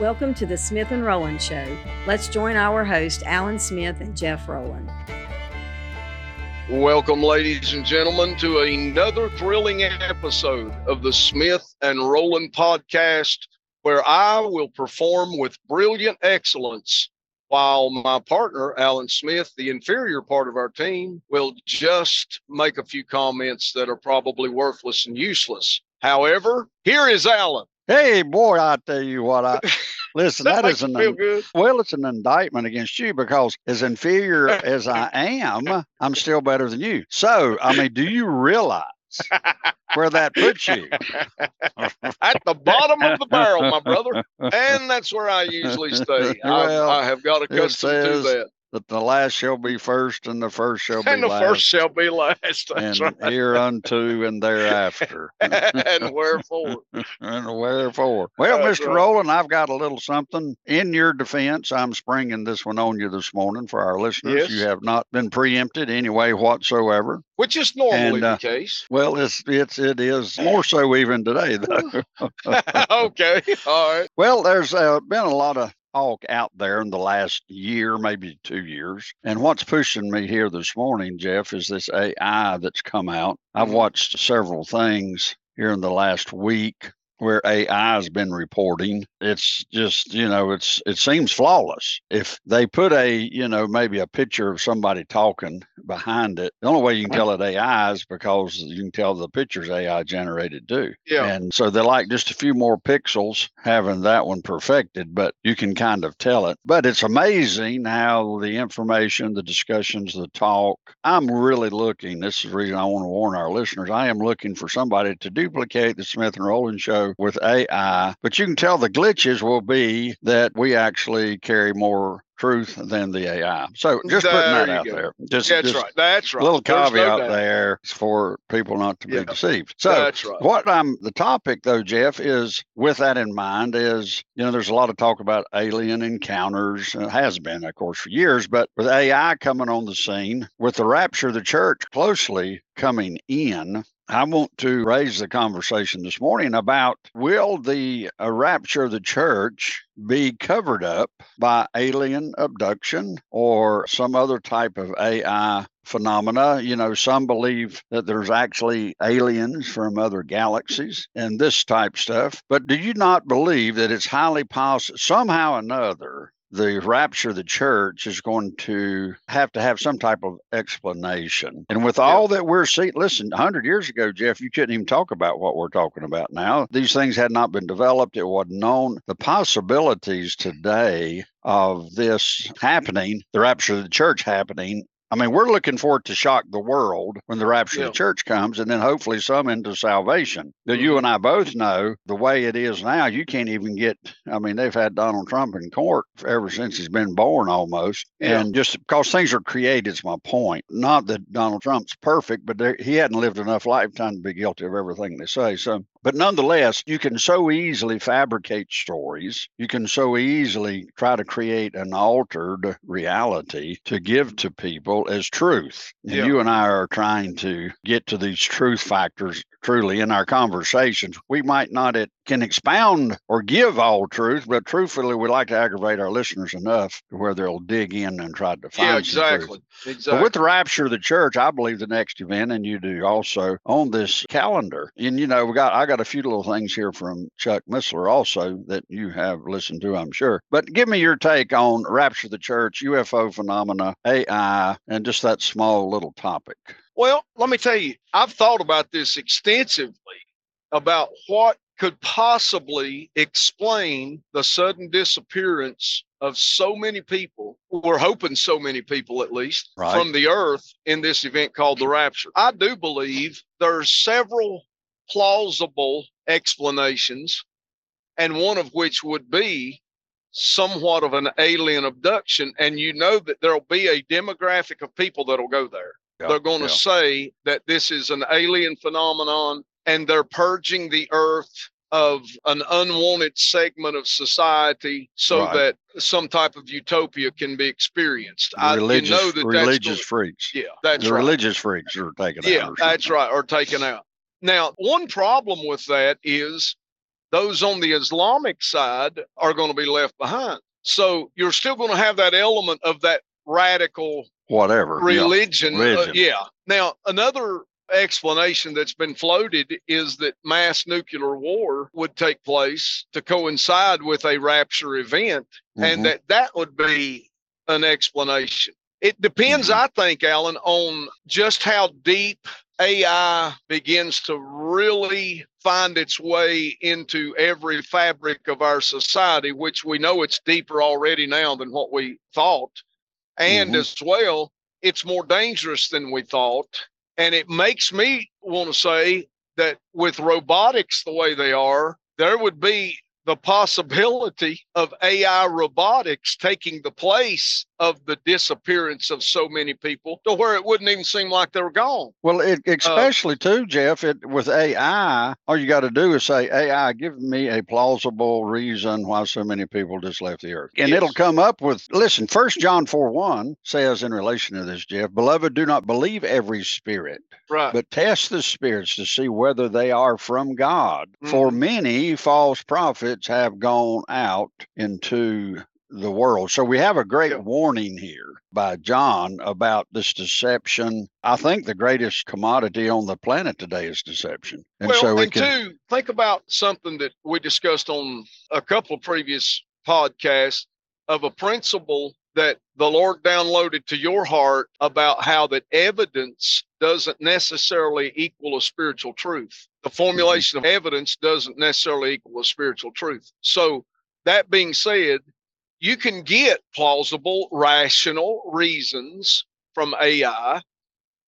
Welcome to the Smith and Rowland Show. Let's join our host, Alan Smith and Jeff Rowland. Welcome, ladies and gentlemen, to another thrilling episode of the Smith and Rowland podcast, where I will perform with brilliant excellence, while my partner, Alan Smith, the inferior part of our team, will just make a few comments that are probably worthless and useless. However, here is Alan. Hey, boy, I tell you what, listen, it's an indictment against you, because as inferior as I am, I'm still better than you. So, I mean, do you realize where that puts you? At the bottom of the barrel, my brother. And that's where I usually stay. Well, I have got accustomed to that. That the last shall be first, and the first shall be last. And the first shall be last. That's right. Hereunto and thereafter. And wherefore. And wherefore. Well, that's Mr. Right. Rowland, I've got a little something in your defense. I'm springing this one on you this morning for our listeners. Yes. You have not been preempted anyway whatsoever. Which is normally the case. Well, it is more so even today, though. Okay. All right. Well, there's been a lot of out there in the last year, maybe 2 years. And what's pushing me here this morning, Jeff, is this AI that's come out. I've watched several things here in the last week where AI has been reporting. It's just, it seems flawless. If they put maybe a picture of somebody talking behind it, the only way you can tell it AI is because you can tell the picture's AI generated too. Yeah. And so they like just a few more pixels having that one perfected, but you can kind of tell it. But it's amazing how the information, the discussions, the talk, I'm really looking. This is the reason I want to warn our listeners. I am looking for somebody to duplicate the Smith and Rowland Show with AI, but you can tell the glitches will be that we actually carry more truth than the AI. So just putting that out there. That's right. That's right. Little caveat there for people not to be deceived. So that's right. The topic though, Jeff, is with that in mind is, there's a lot of talk about alien encounters, and it has been, of course, for years, but with AI coming on the scene, with the rapture of the church closely coming in, I want to raise the conversation this morning about, will the rapture of the church be covered up by alien abduction or some other type of AI phenomena? Some believe that there's actually aliens from other galaxies and this type stuff. But do you not believe that it's highly possible, somehow or another, the rapture of the church is going to have some type of explanation? And with all that we're seeing, listen, 100 years ago, Jeff, you couldn't even talk about what we're talking about now. These things had not been developed. It wasn't known. The possibilities today of this happening, the rapture of the church happening, I mean, we're looking for it to shock the world when the rapture of the church comes, and then hopefully some into salvation. Now, you and I both know the way it is now, you can't even get, I mean, they've had Donald Trump in court ever since he's been born almost. Yeah. And just because things are created is my point. Not that Donald Trump's perfect, but he hadn't lived enough lifetime to be guilty of everything they say. So, but nonetheless, you can so easily fabricate stories. You can so easily try to create an altered reality to give to people as truth. And you and I are trying to get to these truth factors truly in our conversations. We might not can expound or give all truth, but truthfully, we like to aggravate our listeners enough to where they'll dig in and try to find some truth. Exactly. But with the rapture of the church, I believe the next event, and you do also, on this calendar. And, I got a few little things here from Chuck Missler also that you have listened to, I'm sure. But give me your take on rapture of the church, UFO phenomena, AI, and just that small little topic. Well, let me tell you, I've thought about this extensively, about what could possibly explain the sudden disappearance of so many people, we're hoping so many people at least, from the earth in this event called the rapture. I do believe there's several plausible explanations, and one of which would be somewhat of an alien abduction. And that there'll be a demographic of people that'll go there. Yeah, they're going to say that this is an alien phenomenon, and they're purging the earth of an unwanted segment of society so that some type of utopia can be experienced. Religious freaks. Yeah, that's right. Religious freaks are taken out. Yeah, that's right, are taken out. Now, one problem with that is Those on the Islamic side are going to be left behind. So you're still going to have that element of that radical whatever religion. Yeah. Now, another explanation that's been floated is that mass nuclear war would take place to coincide with a rapture event, and that would be an explanation. It depends, I think, Alan, on just how deep AI begins to really find its way into every fabric of our society, which we know it's deeper already now than what we thought. And as well, it's more dangerous than we thought. And it makes me want to say that with robotics the way they are, there would be the possibility of AI robotics taking the place of the disappearance of so many people to where it wouldn't even seem like they were gone. Well, especially too, Jeff, with AI, all you got to do is say, AI, give me a plausible reason why so many people just left the earth. And it'll come up with, listen, 1 John 4:1 says in relation to this, Jeff, beloved, do not believe every spirit, but test the spirits to see whether they are from God. For many false prophets have gone out into the world. So we have a great warning here by John about this deception. I think the greatest commodity on the planet today is deception. And so think about something that we discussed on a couple of previous podcasts of a principle that the Lord downloaded to your heart about how that evidence doesn't necessarily equal a spiritual truth. The formulation of evidence doesn't necessarily equal a spiritual truth. So that being said, you can get plausible, rational reasons from AI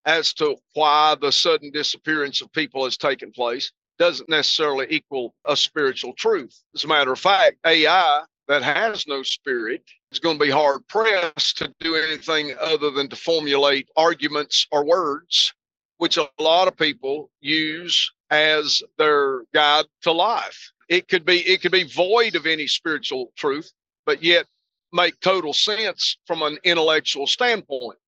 as to why the sudden disappearance of people has taken place. Doesn't necessarily equal a spiritual truth. As a matter of fact, AI that has no spirit is going to be hard pressed to do anything other than to formulate arguments or words, which a lot of people use as their guide to life. It could be void of any spiritual truth, but yet make total sense from an intellectual standpoint.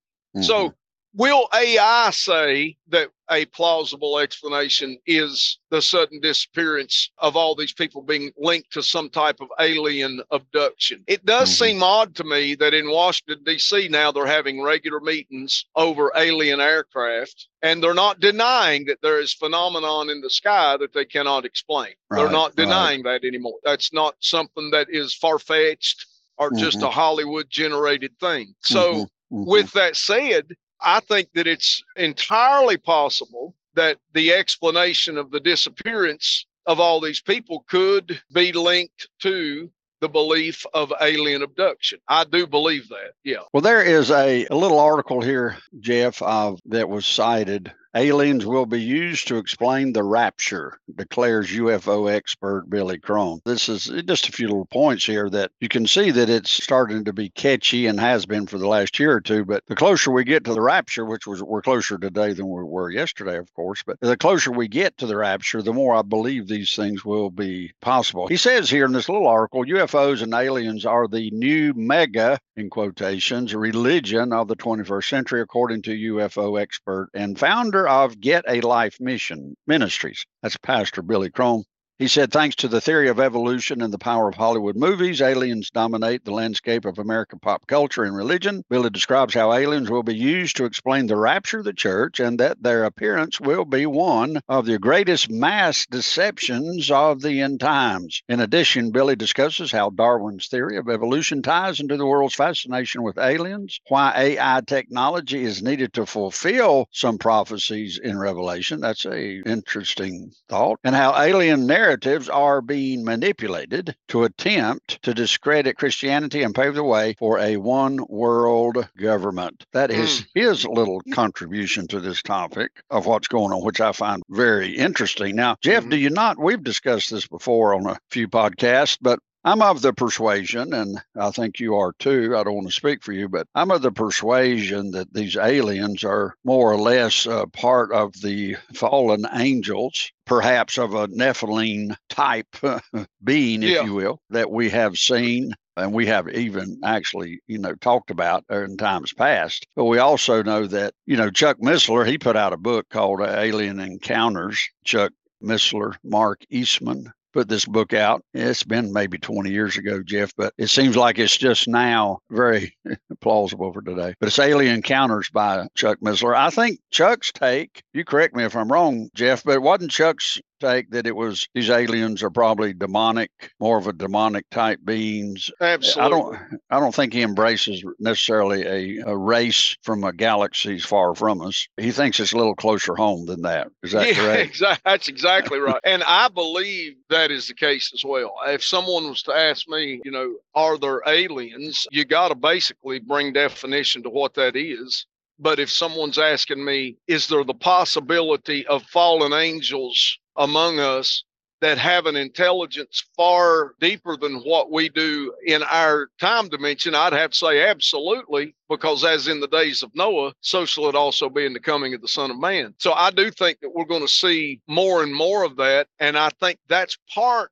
So will AI say that a plausible explanation is the sudden disappearance of all these people being linked to some type of alien abduction? It does seem odd to me that in Washington, D.C. now they're having regular meetings over alien aircraft, and they're not denying that there is phenomenon in the sky that they cannot explain. They're not denying that anymore. That's not something that is far-fetched or just a Hollywood-generated thing. So with that said, I think that it's entirely possible that the explanation of the disappearance of all these people could be linked to the belief of alien abduction. I do believe that. Yeah. Well, there is a little article here, Jeff, that was cited. Aliens will be used to explain the rapture, declares UFO expert Billy Crone. This is just a few little points here that you can see that it's starting to be catchy and has been for the last year or two. But the closer we get to the rapture, which we're closer today than we were yesterday, of course, but the closer we get to the rapture, the more I believe these things will be possible. He says here in this little article, UFOs and aliens are the new mega, in quotations, religion of the 21st century, according to UFO expert and founder of Get a Life Mission Ministries. That's Pastor Billy Crone. He said, thanks to the theory of evolution and the power of Hollywood movies, aliens dominate the landscape of American pop culture and religion. Billy describes how aliens will be used to explain the rapture of the church and that their appearance will be one of the greatest mass deceptions of the end times. In addition, Billy discusses how Darwin's theory of evolution ties into the world's fascination with aliens, why AI technology is needed to fulfill some prophecies in Revelation. That's an interesting thought. And how alien narratives are being manipulated to attempt to discredit Christianity and pave the way for a one-world government. That is his little contribution to this topic of what's going on, which I find very interesting. Now, Jeff, do you not? We've discussed this before on a few podcasts, but I'm of the persuasion, and I think you are too, I don't want to speak for you, but I'm of the persuasion that these aliens are more or less part of the fallen angels, perhaps of a Nephilim type being, if you will, that we have seen. And we have even actually, talked about in times past. But we also know that, Chuck Missler, he put out a book called Alien Encounters. Chuck Missler, Mark Eastman, put this book out. It's been maybe 20 years ago, Jeff, but it seems like it's just now very plausible for today. But it's Alien Encounters by Chuck Missler. I think Chuck's take, you correct me if I'm wrong, Jeff, but it wasn't Chuck's take that it was these aliens are probably demonic, more of a demonic type beings. Absolutely. I don't think he embraces necessarily a race from a galaxy far from us. He thinks it's a little closer home than that. Is that correct? That's exactly right. And I believe that is the case as well. If someone was to ask me, you know, are there aliens? You got to basically bring definition to what that is. But if someone's asking me, is there the possibility of fallen angels among us that have an intelligence far deeper than what we do in our time dimension, I'd have to say absolutely, because as in the days of Noah, so shall it also be in the coming of the Son of Man. So I do think that we're going to see more and more of that. And I think that's part,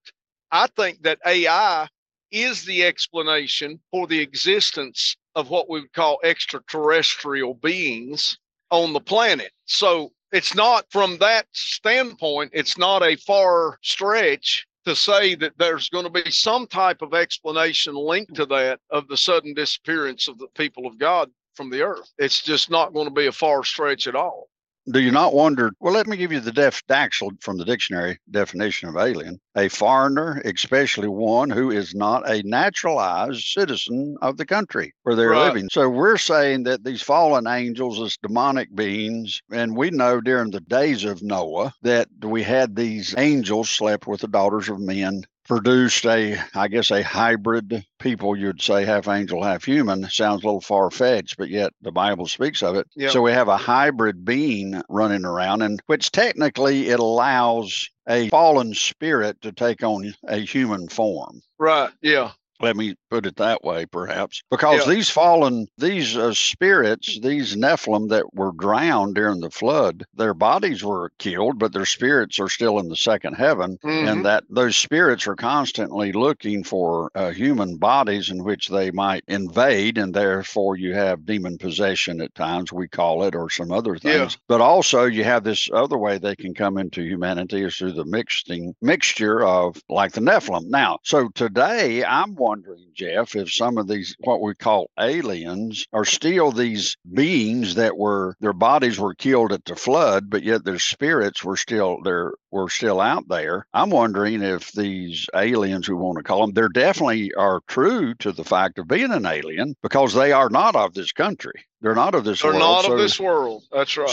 I think that AI is the explanation for the existence of what we would call extraterrestrial beings on the planet. So it's not from that standpoint, it's not a far stretch to say that there's going to be some type of explanation linked to that of the sudden disappearance of the people of God from the earth. It's just not going to be a far stretch at all. Do you not wonder? Well, let me give you the actual, from the dictionary, definition of alien. A foreigner, especially one who is not a naturalized citizen of the country where they're living. So we're saying that these fallen angels, as demonic beings, and we know during the days of Noah that we had these angels slept with the daughters of men, produced I guess, a hybrid people, you'd say, half angel, half human. Sounds a little far-fetched, but yet the Bible speaks of it. Yep. So we have a hybrid being running around, and which technically it allows a fallen spirit to take on a human form. Right, yeah. Let me put it that way, perhaps, because these spirits, these Nephilim that were drowned during the flood, their bodies were killed, but their spirits are still in the second heaven. Mm-hmm. And that those spirits are constantly looking for human bodies in which they might invade. And therefore you have demon possession at times, we call it, or some other things. Yeah. But also you have this other way they can come into humanity is through the mixture of, like, the Nephilim. Now, so today I'm wondering, Jeff, if some of these, what we call aliens, are still these beings that were, their bodies were killed at the flood, but yet their spirits were still there, were still out there. I'm wondering if these aliens, we want to call them, they're definitely are true to the fact of being an alien, because they are not of this country. They're not of this world. They're not of this world. That's right.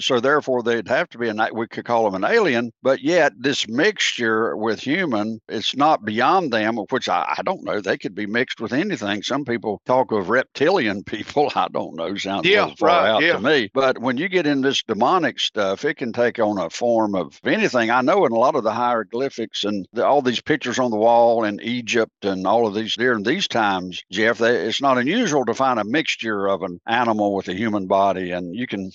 So therefore, they'd have to be, we could call them an alien, but yet this mixture with human, it's not beyond them, which I don't know. They could be mixed with anything. Some people talk of reptilian people. I don't know. Sounds a little far out to me. But when you get in this demonic stuff, it can take on a form of anything. I know in a lot of the hieroglyphics and all these pictures on the wall in Egypt and all of these, during these times, Jeff, it's not unusual to find a mixture of an animal with a human body, and you can,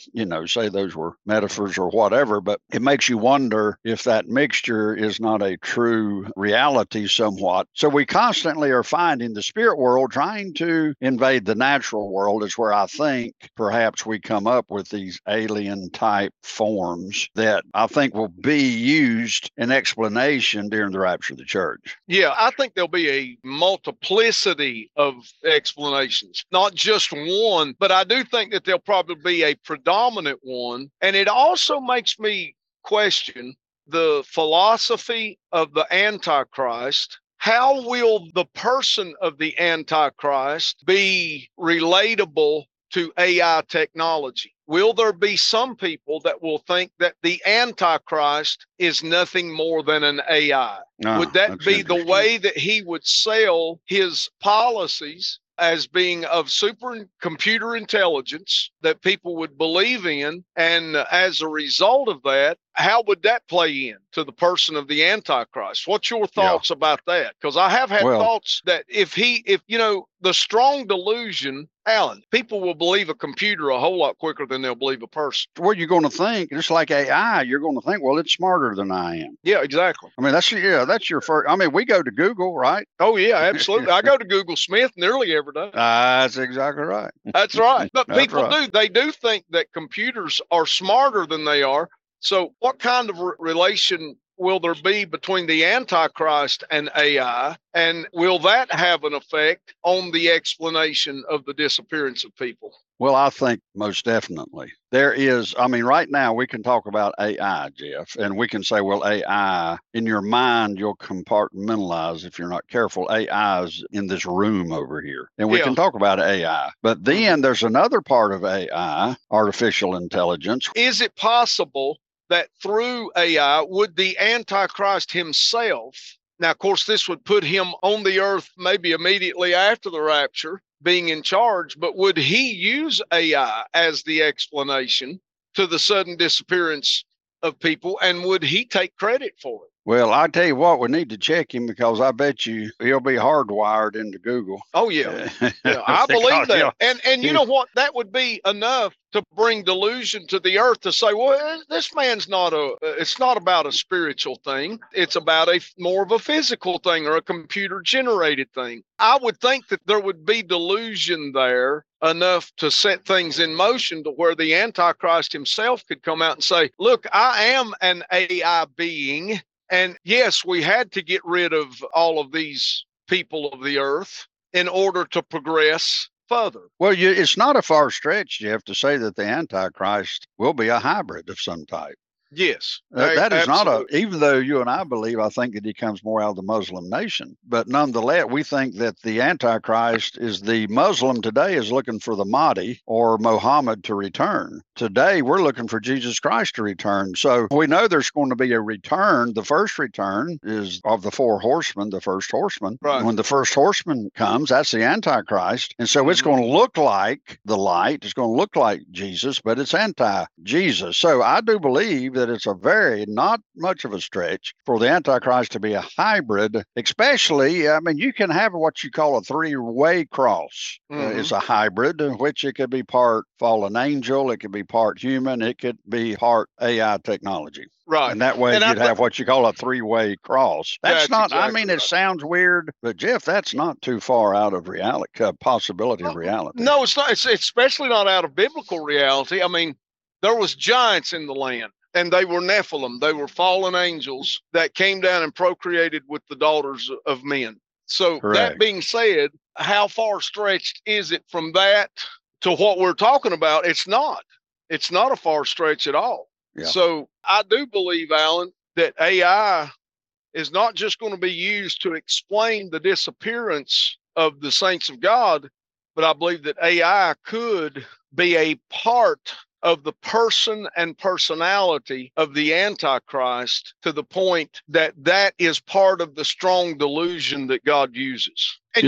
say those were metaphors or whatever, but it makes you wonder if that mixture is not a true reality somewhat. So we constantly are finding the spirit world trying to invade the natural world, is where I think perhaps we come up with these alien type forms that I think will be used in explanation during the rapture of the church. Yeah, I think there'll be a multiplicity of explanations, not just one, but I do think that there'll probably be a predominant one. And it also makes me question the philosophy of the Antichrist. How will the person of the Antichrist be relatable to AI technology? Will there be some people that will think that the Antichrist is nothing more than an AI? Would that be the way that he would sell his policies as being of supercomputer intelligence that people would believe in? And as a result of that, how would that play in to the person of the Antichrist? What's your thoughts about that? Because I have had thoughts that if the strong delusion, Alan, people will believe a computer a whole lot quicker than they'll believe a person. Well, you're going to think, just like AI, you're going to think, well, it's smarter than I am. Yeah, exactly. I mean, that's your first. I mean, we go to Google, right? Oh, yeah, absolutely. I go to Google Smith nearly every day. That's exactly right. That's right. But They do think that computers are smarter than they are. So what kind of relation will there be between the Antichrist and AI? And will that have an effect on the explanation of the disappearance of people? Well, I think most definitely. There is, I mean, right now we can talk about AI, Jeff, and we can say, well, AI, in your mind, you'll compartmentalize if you're not careful. AI is in this room over here, and we can talk about AI. But then there's another part of AI, artificial intelligence. Is it possible that through AI, would the Antichrist himself, now, of course, this would put him on the earth maybe immediately after the rapture, being in charge, but would he use AI as the explanation to the sudden disappearance of people, and would he take credit for it? Well, I tell you what, we need to check him, because I bet you he'll be hardwired into Google. Oh, yeah. I believe that. And you know what? That would be enough to bring delusion to the earth to say, well, this man's not it's not about a spiritual thing. It's about more of a physical thing or a computer generated thing. I would think that there would be delusion there enough to set things in motion to where the Antichrist himself could come out and say, look, I am an AI being. And yes, we had to get rid of all of these people of the earth in order to progress further. Well, it's not a far stretch, Jeff, to say that the Antichrist will be a hybrid of some type. Yes. That is absolutely. Even though you and I believe, I think that he comes more out of the Muslim nation. But nonetheless, we think that the Antichrist is the Muslim today is looking for the Mahdi or Muhammad to return. Today, we're looking for Jesus Christ to return. So we know there's going to be a return. The first return is of the four horsemen, the first horseman. Right. When the first horseman comes, that's the Antichrist. And so it's going to look like the light. It's going to look like Jesus, but it's anti-Jesus. So I do believe that it's not much of a stretch for the Antichrist to be a hybrid, especially, I mean, you can have what you call a three-way cross. Mm-hmm. It's a hybrid in which it could be part fallen angel, it could be part human, it could be part AI technology. Right. And that way you'd have what you call a three-way cross. That's not, exactly, I mean, it sounds weird, but Jeff, that's not too far out of reality, possibility of reality. No, it's not. It's especially not out of biblical reality. I mean, there was giants in the land. And they were Nephilim. They were fallen angels that came down and procreated with the daughters of men. So correct. That being said, how far stretched is it from that to what we're talking about? It's not a far stretch at all. Yeah. So I do believe, Alan, that AI is not just going to be used to explain the disappearance of the saints of God, but I believe that AI could be a part of the person and personality of the Antichrist, to the point that is part of the strong delusion that God uses. And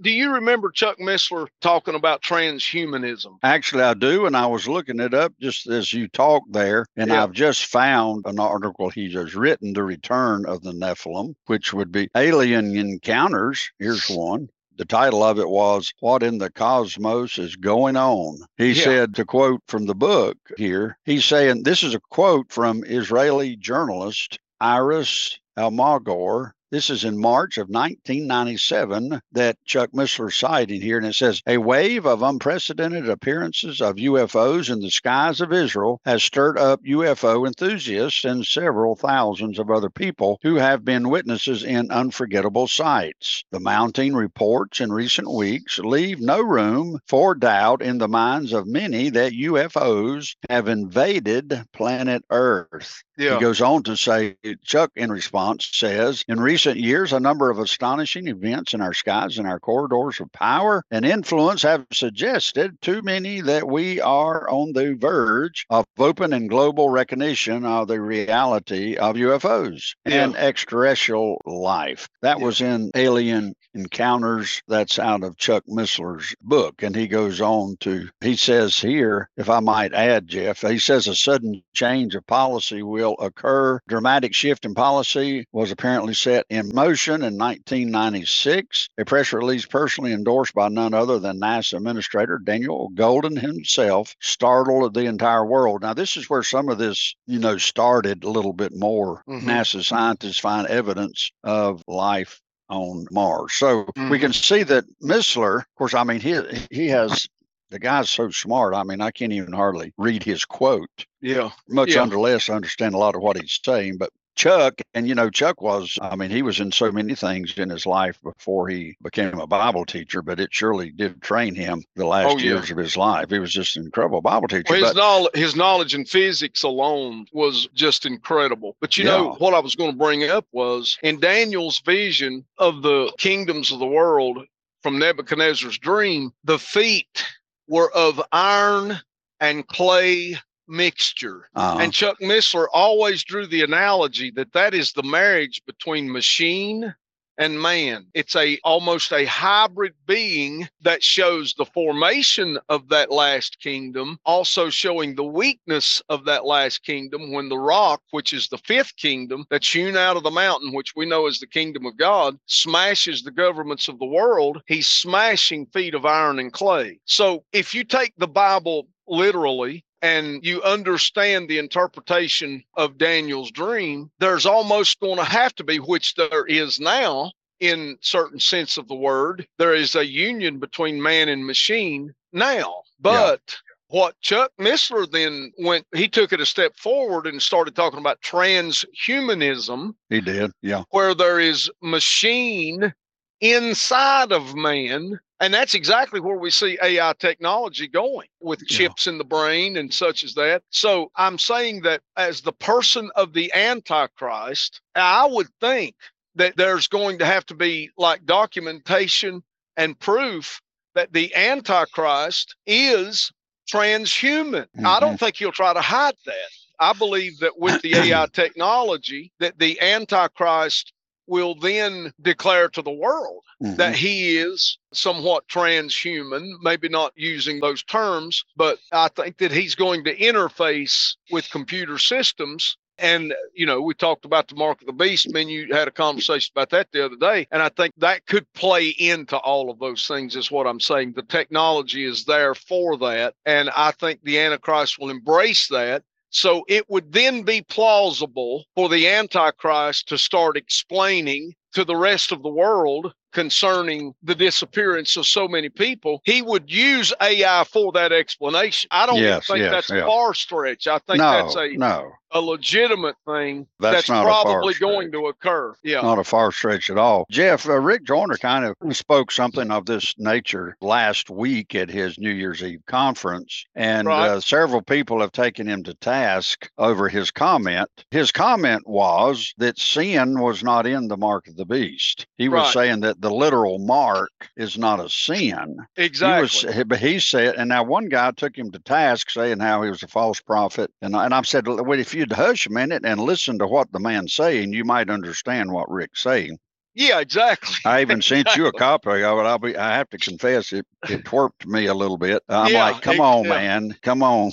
do you remember Chuck Missler talking about transhumanism? Actually, I do. And I was looking it up just as you talked there. And yeah. I've just found an article he has written, The Return of the Nephilim, which would be Alien Encounters. Here's one. The title of it was, What in the Cosmos is Going On? He said, to quote from the book here, he's saying, this is a quote from Israeli journalist Iris Elmagor. This is in March of 1997 that Chuck Missler cited here, and it says, a wave of unprecedented appearances of UFOs in the skies of Israel has stirred up UFO enthusiasts and several thousands of other people who have been witnesses in unforgettable sights. The mounting reports in recent weeks leave no room for doubt in the minds of many that UFOs have invaded planet Earth. Yeah. He goes on to say, Chuck, in response, says, in recent years, a number of astonishing events in our skies and our corridors of power and influence have suggested to many that we are on the verge of open and global recognition of the reality of UFOs and extraterrestrial life. That was in Alien Encounters. That's out of Chuck Missler's book. And he goes on to, he says here, if I might add, Jeff, he says a sudden change of policy will occur. Dramatic shift in policy was apparently set in motion in 1996. A press release personally endorsed by none other than NASA Administrator Daniel Goldin himself startled the entire world. Now, this is where some of this, started a little bit more. Mm-hmm. NASA scientists find evidence of life on Mars. So we can see that Missler, of course, I mean, he has... The guy's so smart. I mean, I can't even hardly read his quote. Yeah. Much underless I understand a lot of what he's saying. But Chuck, and you know, Chuck was, I mean, he was in so many things in his life before he became a Bible teacher, but it surely did train him the last years of his life. He was just an incredible Bible teacher. Well, his knowledge in physics alone was just incredible. But you know, what I was going to bring up was in Daniel's vision of the kingdoms of the world from Nebuchadnezzar's dream, the feet were of iron and clay mixture. And Chuck Missler always drew the analogy that that is the marriage between machine and man. It's almost a hybrid being that shows the formation of that last kingdom, also showing the weakness of that last kingdom when the rock, which is the fifth kingdom that's hewn out of the mountain, which we know is the kingdom of God, smashes the governments of the world. He's smashing feet of iron and clay. So if you take the Bible literally, and you understand the interpretation of Daniel's dream, there's almost going to have to be, which there is now in certain sense of the word, there is a union between man and machine now. But what Chuck Missler then he took it a step forward and started talking about transhumanism. He did, yeah. Where there is machine inside of man. And that's exactly where we see AI technology going with chips in the brain and such as that. So I'm saying that as the person of the Antichrist, I would think that there's going to have to be like documentation and proof that the Antichrist is transhuman. Mm-hmm. I don't think he'll try to hide that. I believe that with the AI technology that the Antichrist will then declare to the world that he is somewhat transhuman, maybe not using those terms, but I think that he's going to interface with computer systems. And, you know, we talked about the mark of the beast. I mean, you had a conversation about that the other day. And I think that could play into all of those things is what I'm saying. The technology is there for that. And I think the Antichrist will embrace that. So it would then be plausible for the Antichrist to start explaining to the rest of the world concerning the disappearance of so many people. He would use AI for that explanation. I don't think that's a far stretch. I think that's a legitimate thing that's probably going to occur. Yeah, not a far stretch at all. Jeff, Rick Joyner kind of spoke something of this nature last week at his New Year's Eve conference, and several people have taken him to task over his comment. His comment was that sin was not in the mark of the beast. He was saying that the literal mark is not a sin. Exactly. He said, and now one guy took him to task saying how he was a false prophet. And I said, well, if you'd hush a minute and listen to what the man's saying, you might understand what Rick's saying. Yeah, exactly. I even sent you a copy of it. I have to confess, it twerped me a little bit. I'm like, come on, man.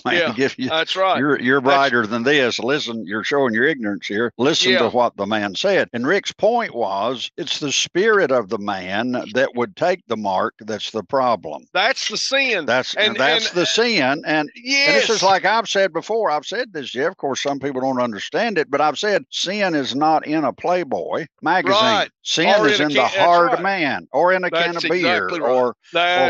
Yeah, that's right. You're brighter than this. Listen, you're showing your ignorance here. Listen to what the man said. And Rick's point was, it's the spirit of the man that would take the mark that's the problem. That's the sin. That's the sin. And, and this is like I've said before. I've said this, Jeff. Of course, some people don't understand it, but I've said sin is not in a Playboy magazine. Right. Sin is in the hard man or in a can of beer or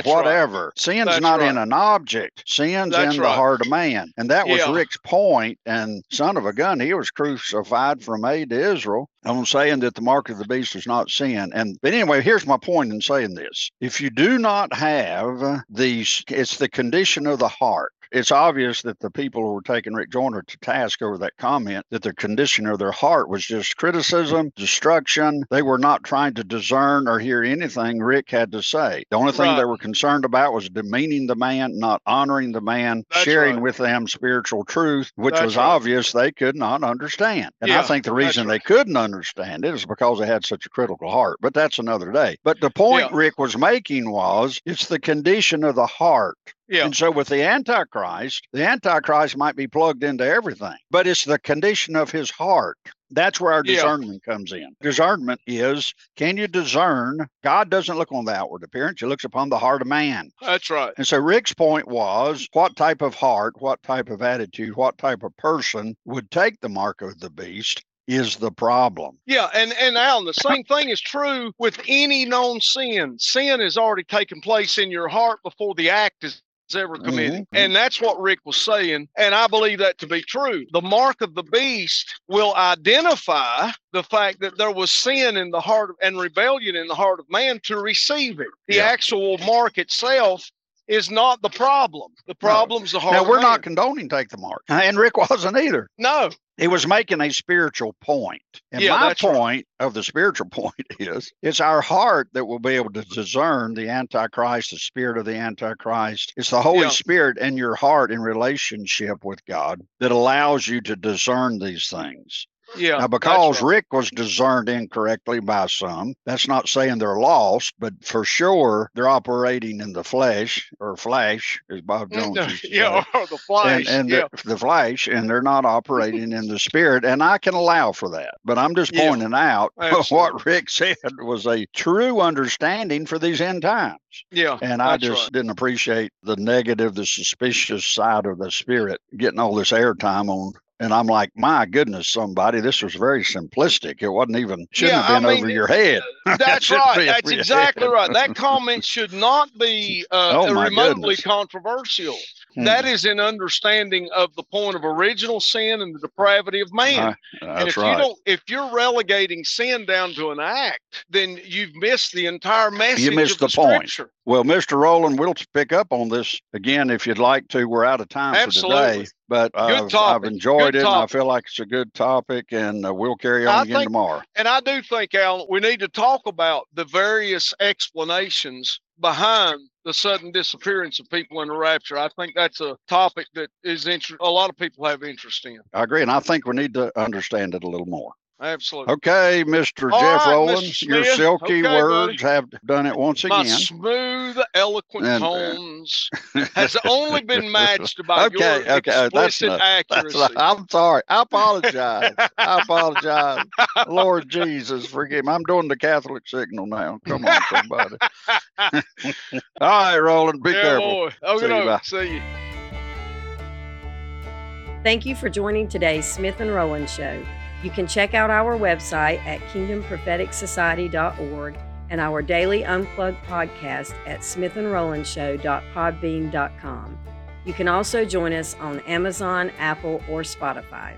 whatever. Sin's not in an object. Sin's in the hard man. And that was Rick's point. And son of a gun, he was crucified from A to Israel. I'm saying that the mark of the beast is not sin. But anyway, here's my point in saying this. If you do not have these, it's the condition of the heart. It's obvious that the people who were taking Rick Joyner to task over that comment, that the condition of their heart was just criticism, destruction. They were not trying to discern or hear anything Rick had to say. The only thing they were concerned about was demeaning the man, not honoring the man, sharing with them spiritual truth, which was obvious they could not understand. And I think the reason they couldn't understand it is because they had such a critical heart. But that's another day. But the point Rick was making was, it's the condition of the heart. Yeah. And so with the Antichrist might be plugged into everything, but it's the condition of his heart. That's where our discernment comes in. Discernment is, can you discern? God doesn't look on the outward appearance. He looks upon the heart of man. That's right. And so Rick's point was, what type of heart, what type of attitude, what type of person would take the mark of the beast is the problem. Yeah, and Alan, the same thing is true with any known sin. Sin has already taken place in your heart before the act is ever committed. Mm-hmm. And that's what Rick was saying. And I believe that to be true. The mark of the beast will identify the fact that there was sin in the heart and rebellion in the heart of man to receive it. The actual mark itself is not the problem. The problem's the heart of man. Now, we're not condoning take the mark. And Rick wasn't either. No. He was making a spiritual point. And my point of the spiritual point is, it's our heart that will be able to discern the Antichrist, the spirit of the Antichrist. It's the Holy Spirit and your heart in relationship with God that allows you to discern these things. Yeah. Now, because Rick was discerned incorrectly by some, that's not saying they're lost, but for sure they're operating in the flesh or flesh, as Bob Jones used to say, or the flesh, the flesh, and they're not operating in the spirit. And I can allow for that, but I'm just pointing out what Rick said was a true understanding for these end times. Yeah. And I just didn't appreciate the negative, the suspicious side of the spirit getting all this airtime on. And I'm like, my goodness, somebody, this was very simplistic. It wasn't even, shouldn't have been over your head. That's right. That's exactly right. That comment should not be remotely controversial. That is an understanding of the point of original sin and the depravity of man. And if you don't, if you're relegating sin down to an act, then you've missed the entire message. You missed the point. Well, Mr. Rowland, we'll pick up on this again if you'd like to. We're out of time for today, but I've enjoyed it. And I feel like it's a good topic, and we'll carry on again tomorrow. And I do think, Alan, we need to talk about the various explanations behind the sudden disappearance of people in the rapture. I think that's a topic that is a lot of people have interest in. I agree, and I think we need to understand it a little more. Absolutely. Okay, Mr. Jeff Rowland, your silky words have done it once again. My smooth, eloquent tones has only been matched by your explicit accuracy. I'm sorry. I apologize. Lord Jesus, forgive me. I'm doing the Catholic signal now. Come on, somebody. All right, Rowland, be careful. See you. Thank you for joining today's Smith and Rowland Show. You can check out our website at kingdompropheticsociety.org and our daily Unplugged podcast at smithandrowlandshow.podbean.com. You can also join us on Amazon, Apple, or Spotify.